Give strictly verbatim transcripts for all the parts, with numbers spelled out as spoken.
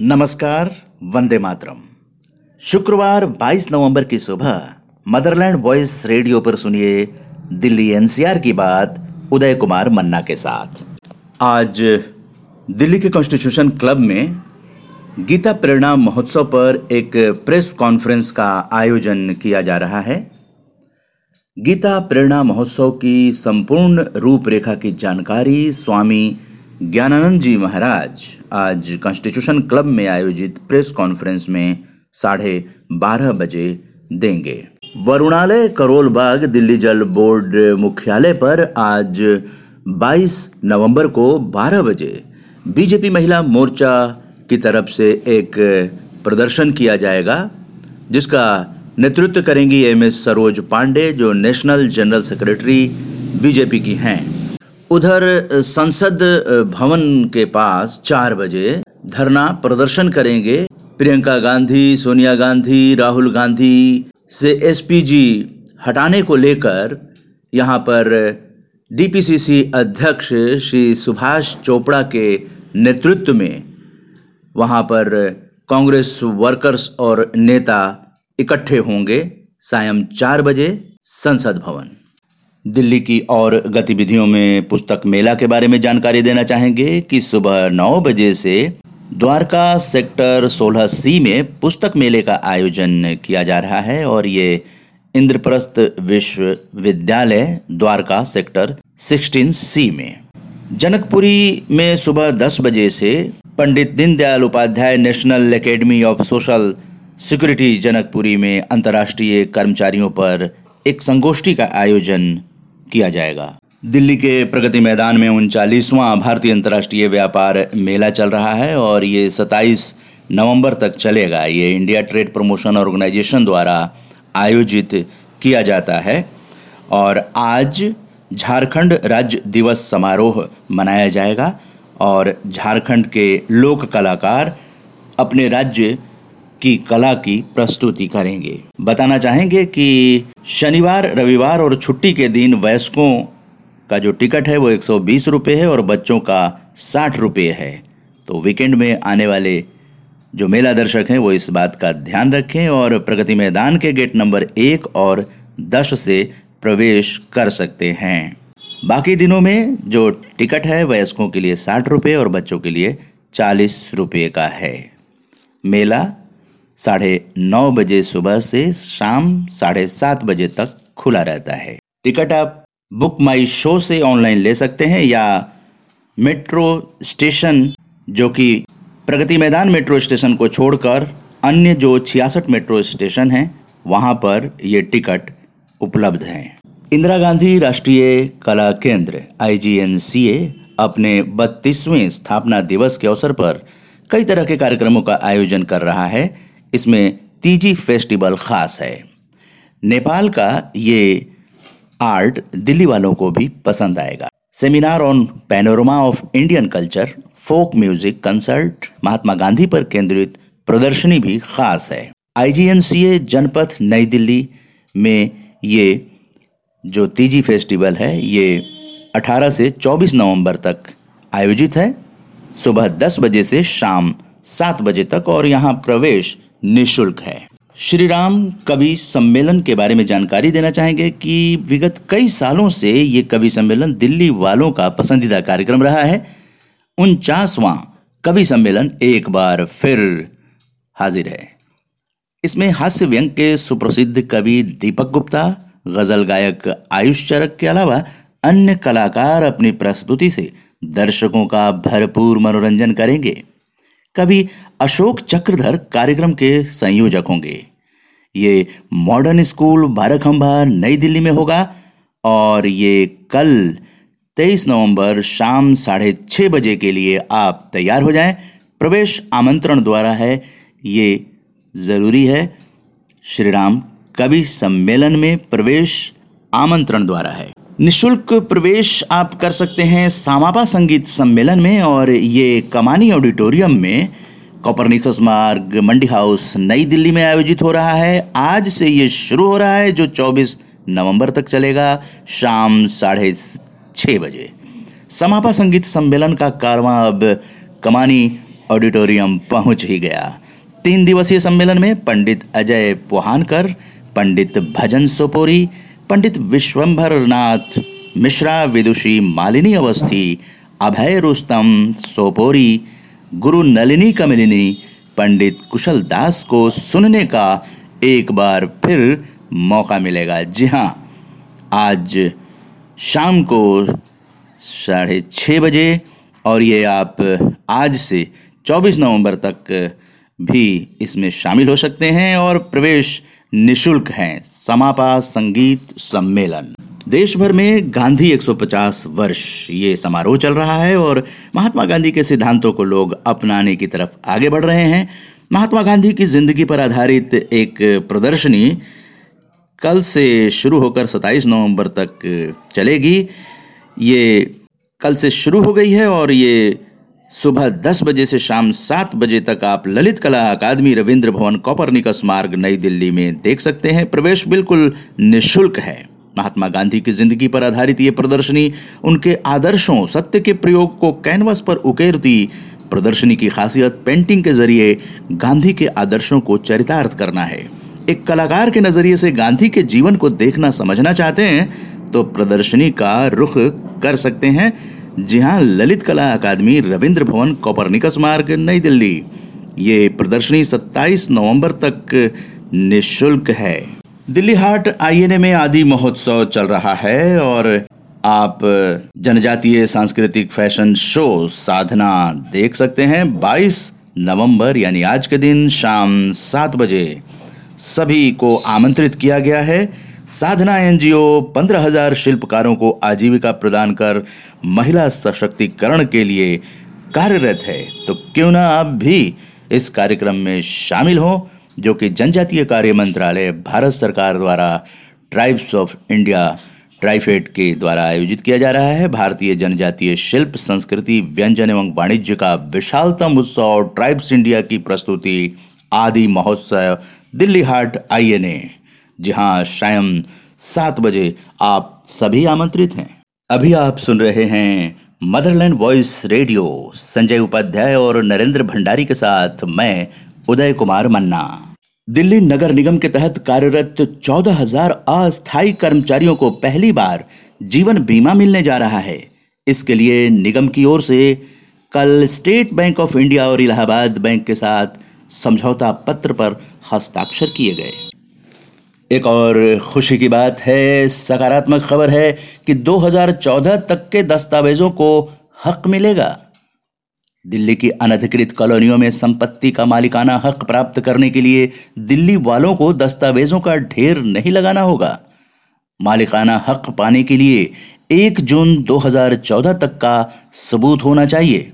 नमस्कार, वंदे मातरम। शुक्रवार बाईस नवंबर की सुबह मदरलैंड वॉइस रेडियो पर सुनिए दिल्ली एनसीआर की बात उदय कुमार मन्ना के साथ। आज दिल्ली के कॉन्स्टिट्यूशन क्लब में गीता प्रेरणा महोत्सव पर एक प्रेस कॉन्फ्रेंस का आयोजन किया जा रहा है। गीता प्रेरणा महोत्सव की संपूर्ण रूपरेखा की जानकारी स्वामी ज्ञानानंद जी महाराज आज कॉन्स्टिट्यूशन क्लब में आयोजित प्रेस कॉन्फ्रेंस में साढ़े बारह बजे देंगे। वरुणालय करोल बाग दिल्ली जल बोर्ड मुख्यालय पर आज बाईस नवंबर को बारह बजे बीजेपी महिला मोर्चा की तरफ से एक प्रदर्शन किया जाएगा, जिसका नेतृत्व करेंगी एम एस सरोज पांडे, जो नेशनल जनरल सेक्रेटरी बीजेपी की हैं। उधर संसद भवन के पास चार बजे धरना प्रदर्शन करेंगे प्रियंका गांधी, सोनिया गांधी, राहुल गांधी से एसपीजी हटाने को लेकर। यहाँ पर डीपीसीसी अध्यक्ष श्री सुभाष चोपड़ा के नेतृत्व में वहाँ पर कांग्रेस वर्कर्स और नेता इकट्ठे होंगे सायं चार बजे संसद भवन। दिल्ली की और गतिविधियों में पुस्तक मेला के बारे में जानकारी देना चाहेंगे कि सुबह नौ बजे से द्वारका सेक्टर सोलह सी में पुस्तक मेले का आयोजन किया जा रहा है और ये इंद्रप्रस्थ विश्वविद्यालय द्वारका सेक्टर सोलह सी में। जनकपुरी में सुबह दस बजे से Pandit Deendayal Upadhyay national academy of social security Janakpuri में अंतर्राष्ट्रीय कर्मचारियों पर एक संगोष्ठी का आयोजन किया जाएगा। दिल्ली के प्रगति मैदान में उनचालीसवां भारतीय अंतर्राष्ट्रीय व्यापार मेला चल रहा है और ये सत्ताईस नवंबर तक चलेगा। ये इंडिया ट्रेड प्रमोशन ऑर्गेनाइजेशन द्वारा आयोजित किया जाता है और आज झारखंड राज्य दिवस समारोह मनाया जाएगा और झारखंड के लोक कलाकार अपने राज्य की कला की प्रस्तुति करेंगे। बताना चाहेंगे कि शनिवार, रविवार और छुट्टी के दिन वयस्कों का जो टिकट है वो एक सौ बीस रुपये है और बच्चों का साठ रुपये है। तो वीकेंड में आने वाले जो मेला दर्शक हैं वो इस बात का ध्यान रखें और प्रगति मैदान के गेट नंबर एक और दस से प्रवेश कर सकते हैं। बाकी दिनों में जो टिकट है वयस्कों के लिए साठ रुपये और बच्चों के लिए चालीस रुपये का है। मेला साढ़े नौ बजे सुबह से शाम साढ़े सात बजे तक खुला रहता है। टिकट आप बुक माई शो से ऑनलाइन ले सकते हैं या मेट्रो स्टेशन, जो कि प्रगति मैदान मेट्रो स्टेशन को छोड़कर अन्य जो छियासठ मेट्रो स्टेशन हैं वहां पर ये टिकट उपलब्ध हैं। इंदिरा गांधी राष्ट्रीय कला केंद्र आई जी एन सी ए अपने बत्तीसवें स्थापना दिवस के अवसर पर कई तरह के कार्यक्रमों का आयोजन कर रहा है। इसमें तीजी फेस्टिवल ख़ास है। नेपाल का ये आर्ट दिल्ली वालों को भी पसंद आएगा। Seminar on panorama of Indian culture, folk music concert, Mahatma Gandhi पर केंद्रित प्रदर्शनी भी ख़ास है। आई जी एन सी ए जनपथ नई दिल्ली में ये जो तीजी फेस्टिवल है ये अठारह से चौबीस नवंबर तक आयोजित है, सुबह दस बजे से शाम सात बजे तक और यहाँ प्रवेश निःशुल्क है। श्री राम कवि सम्मेलन के बारे में जानकारी देना चाहेंगे कि विगत कई सालों से ये कवि सम्मेलन दिल्ली वालों का पसंदीदा कार्यक्रम रहा है। उनचासवां कवि सम्मेलन एक बार फिर हाजिर है। इसमें हास्य व्यंग के सुप्रसिद्ध कवि दीपक गुप्ता, गज़ल गायक आयुष चरक के अलावा अन्य कलाकार अपनी प्रस्तुति से दर्शकों का भरपूर मनोरंजन करेंगे। कवि अशोक चक्रधर कार्यक्रम के संयोजक होंगे। ये मॉडर्न स्कूल बाराखंबा नई दिल्ली में होगा और ये कल तेईस नवंबर शाम साढ़े छः बजे के लिए आप तैयार हो जाएं। प्रवेश आमंत्रण द्वारा है, ये ज़रूरी है। श्री राम कवि सम्मेलन में प्रवेश आमंत्रण द्वारा है। निःशुल्क प्रवेश आप कर सकते हैं सामापा संगीत सम्मेलन में और ये कमानी ऑडिटोरियम में कॉपरनिकस मार्ग मंडी हाउस नई दिल्ली में आयोजित हो रहा है। आज से ये शुरू हो रहा है जो चौबीस नवंबर तक चलेगा शाम साढ़े छः बजे। समापा संगीत सम्मेलन का कारवां अब कमानी ऑडिटोरियम पहुंच ही गया। तीन दिवसीय सम्मेलन में पंडित अजय पोहानकर, पंडित भजन सोपोरी, पंडित विश्वम्भर नाथ मिश्रा, विदुषी मालिनी अवस्थी, अभय रुस्तम सोपोरी, गुरु नलिनी कमलिनी, पंडित कुशल दास को सुनने का एक बार फिर मौका मिलेगा। जी हाँ, आज शाम को साढ़े छः बजे, और ये आप आज से चौबीस नवंबर तक भी इसमें शामिल हो सकते हैं और प्रवेश निशुल्क हैं। समापा संगीत सम्मेलन। देश भर में गांधी एक सौ पचास वर्ष ये समारोह चल रहा है और महात्मा गांधी के सिद्धांतों को लोग अपनाने की तरफ आगे बढ़ रहे हैं। महात्मा गांधी की जिंदगी पर आधारित एक प्रदर्शनी कल से शुरू होकर सत्ताईस नवंबर तक चलेगी। ये कल से शुरू हो गई है और ये सुबह दस बजे से शाम सात बजे तक आप ललित कला अकादमी, रविंद्र भवन, कॉपरनिकस मार्ग, नई दिल्ली में देख सकते हैं। प्रवेश बिल्कुल निःशुल्क है। महात्मा गांधी की जिंदगी पर आधारित ये प्रदर्शनी उनके आदर्शों, सत्य के प्रयोग को कैनवस पर उकेरती। प्रदर्शनी की खासियत पेंटिंग के जरिए गांधी के आदर्शों को चरितार्थ करना है। एक कलाकार के नजरिए से गांधी के जीवन को देखना, समझना चाहते हैं तो प्रदर्शनी का रुख कर सकते हैं। जी हाँ, ललित कला अकादमी, रविंद्र भवन, कॉपरनिकस मार्ग, नई दिल्ली। ये प्रदर्शनी सत्ताईस नवंबर तक निःशुल्क है। दिल्ली हाट आई एन ए में आदि महोत्सव चल रहा है और आप जनजातीय सांस्कृतिक फैशन शो साधना देख सकते हैं। बाईस नवंबर यानी आज के दिन शाम सात बजे सभी को आमंत्रित किया गया है। साधना एन जी ओ पंद्रह हजार शिल्पकारों को आजीविका प्रदान कर महिला सशक्तिकरण के लिए कार्यरत है, तो क्यों ना आप भी इस कार्यक्रम में शामिल हों, जो कि जनजातीय कार्य मंत्रालय, भारत सरकार द्वारा ट्राइब्स ऑफ इंडिया ट्राइफेड के द्वारा आयोजित किया जा रहा है। भारतीय जनजातीय शिल्प, संस्कृति, व्यंजन एवं वाणिज्य का विशालतम उत्सव ट्राइब्स इंडिया की प्रस्तुति आदि महोत्सव, दिल्ली हाट आई एन ए। जी हाँ, शाम सात बजे आप सभी आमंत्रित हैं। अभी आप सुन रहे हैं Motherland voice radio, Sanjay Upadhyay और नरेंद्र भंडारी के साथ मैं उदय कुमार मन्ना। दिल्ली नगर निगम के तहत कार्यरत चौदह हजार अस्थायी कर्मचारियों को पहली बार जीवन बीमा मिलने जा रहा है। इसके लिए निगम की ओर से कल स्टेट बैंक ऑफ इंडिया और इलाहाबाद बैंक के साथ समझौता पत्र पर हस्ताक्षर किए गए। एक और खुशी की बात है, सकारात्मक खबर है कि दो हज़ार चौदह तक के दस्तावेजों को हक मिलेगा। दिल्ली की अनधिकृत कॉलोनियों में संपत्ति का मालिकाना हक प्राप्त करने के लिए दिल्ली वालों को दस्तावेजों का ढेर नहीं लगाना होगा। मालिकाना हक पाने के लिए एक जून दो हज़ार चौदह तक का सबूत होना चाहिए।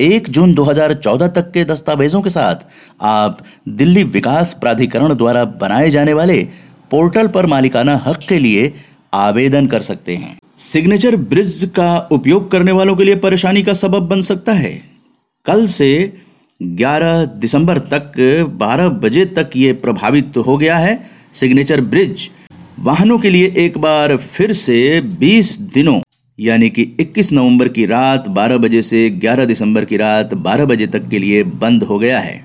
एक जून दो हज़ार चौदह तक के दस्तावेजों के साथ आप दिल्ली विकास प्राधिकरण द्वारा बनाए जाने वाले पोर्टल पर मालिकाना हक के लिए आवेदन कर सकते हैं। सिग्नेचर ब्रिज का उपयोग करने वालों के लिए परेशानी का सबब बन सकता है। कल से ग्यारह दिसंबर तक बारह बजे तक ये प्रभावित हो गया है। सिग्नेचर ब्रिज वाहनों के लिए एक बार फिर से बीस दिनों यानी कि इक्कीस नवंबर की रात बारह बजे से ग्यारह दिसंबर की रात बारह बजे तक के लिए बंद हो गया है।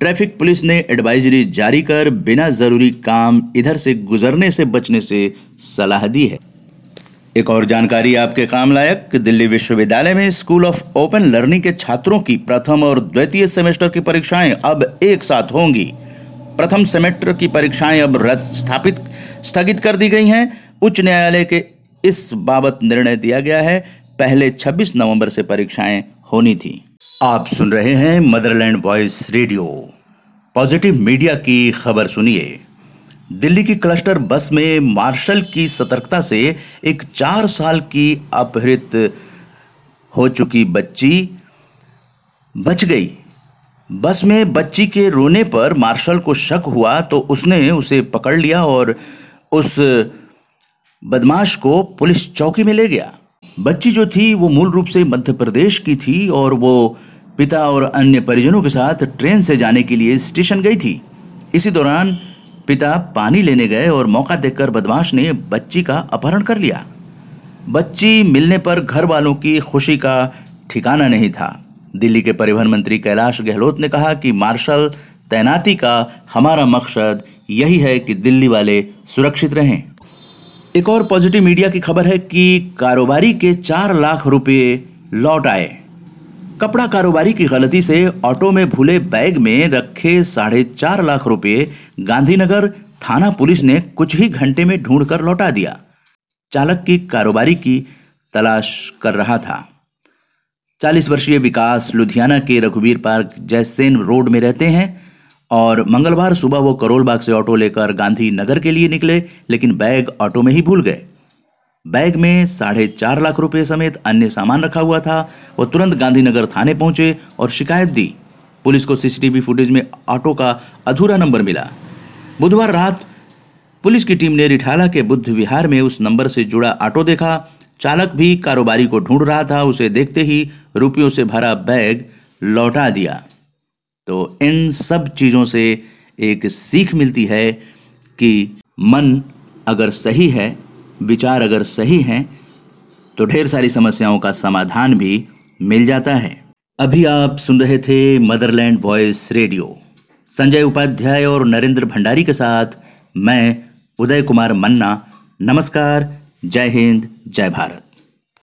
ट्रैफिक पुलिस ने एडवाइजरी जारी कर बिना ज़रूरी काम इधर से गुजरने से बचने से सलाह दी है। एक और जानकारी आपके काम लायक, दिल्ली विश्वविद्यालय में स्कूल ऑफ ओपन लर्निंग के छात्रों की प्रथम और द्वितीय सेमेस्टर की परीक्षाएं अब एक साथ होंगी। प्रथम सेमेस्टर की परीक्षाएं अब रद्द स्थापित स्थगित कर दी गई हैं। उच्च न्यायालय के इस बाबत निर्णय दिया गया है। पहले छब्बीस नवंबर से परीक्षाएं होनी थी। आप सुन रहे हैं Motherland voice radio. Positive media की खबर सुनिए। दिल्ली की क्लस्टर बस में मार्शल की सतर्कता से एक चार साल की अपहृत हो चुकी बच्ची बच गई। बस में बच्ची के रोने पर मार्शल को शक हुआ तो उसने उसे पकड़ लिया और उस बदमाश को पुलिस चौकी में ले गया। बच्ची जो थी वो मूल रूप से मध्य प्रदेश की थी और वो पिता और अन्य परिजनों के साथ ट्रेन से जाने के लिए स्टेशन गई थी। इसी दौरान पिता पानी लेने गए और मौका देखकर बदमाश ने बच्ची का अपहरण कर लिया। बच्ची मिलने पर घर वालों की खुशी का ठिकाना नहीं था। दिल्ली के परिवहन मंत्री कैलाश गहलोत ने कहा कि मार्शल तैनाती का हमारा मकसद यही है कि दिल्ली वाले सुरक्षित रहें। एक और पॉजिटिव मीडिया की खबर है कि कारोबारी के चार लाख रुपये लौट आए। कपड़ा कारोबारी की गलती से ऑटो में भूले बैग में रखे साढ़े चार लाख रुपये गांधीनगर थाना पुलिस ने कुछ ही घंटे में ढूंढ कर लौटा दिया। चालक की कारोबारी की तलाश कर रहा था। चालीस वर्षीय विकास लुधियाना के रघुबीर पार्क जयसेन रोड में रहते हैं और मंगलवार सुबह वो करोलबाग से ऑटो लेकर गांधीनगर के लिए निकले, लेकिन बैग ऑटो में ही भूल गए। बैग में साढ़े चार लाख रुपए समेत अन्य सामान रखा हुआ था। वो तुरंत गांधीनगर थाने पहुंचे और शिकायत दी। पुलिस को सीसीटीवी फुटेज में ऑटो का अधूरा नंबर मिला। बुधवार रात पुलिस की टीम ने रिठाला के बुद्ध विहार में उस नंबर से जुड़ा ऑटो देखा। चालक भी कारोबारी को ढूंढ रहा था। उसे देखते ही रुपयों से भरा बैग लौटा दिया। तो इन सब चीज़ों से एक सीख मिलती है कि मन अगर सही है, विचार अगर सही हैं, तो ढेर सारी समस्याओं का समाधान भी मिल जाता है। अभी आप सुन रहे थे Motherland voice radio, Sanjay Upadhyay और नरेंद्र भंडारी के साथ। मैं उदय कुमार मन्ना, नमस्कार, जय हिंद, जय भारत।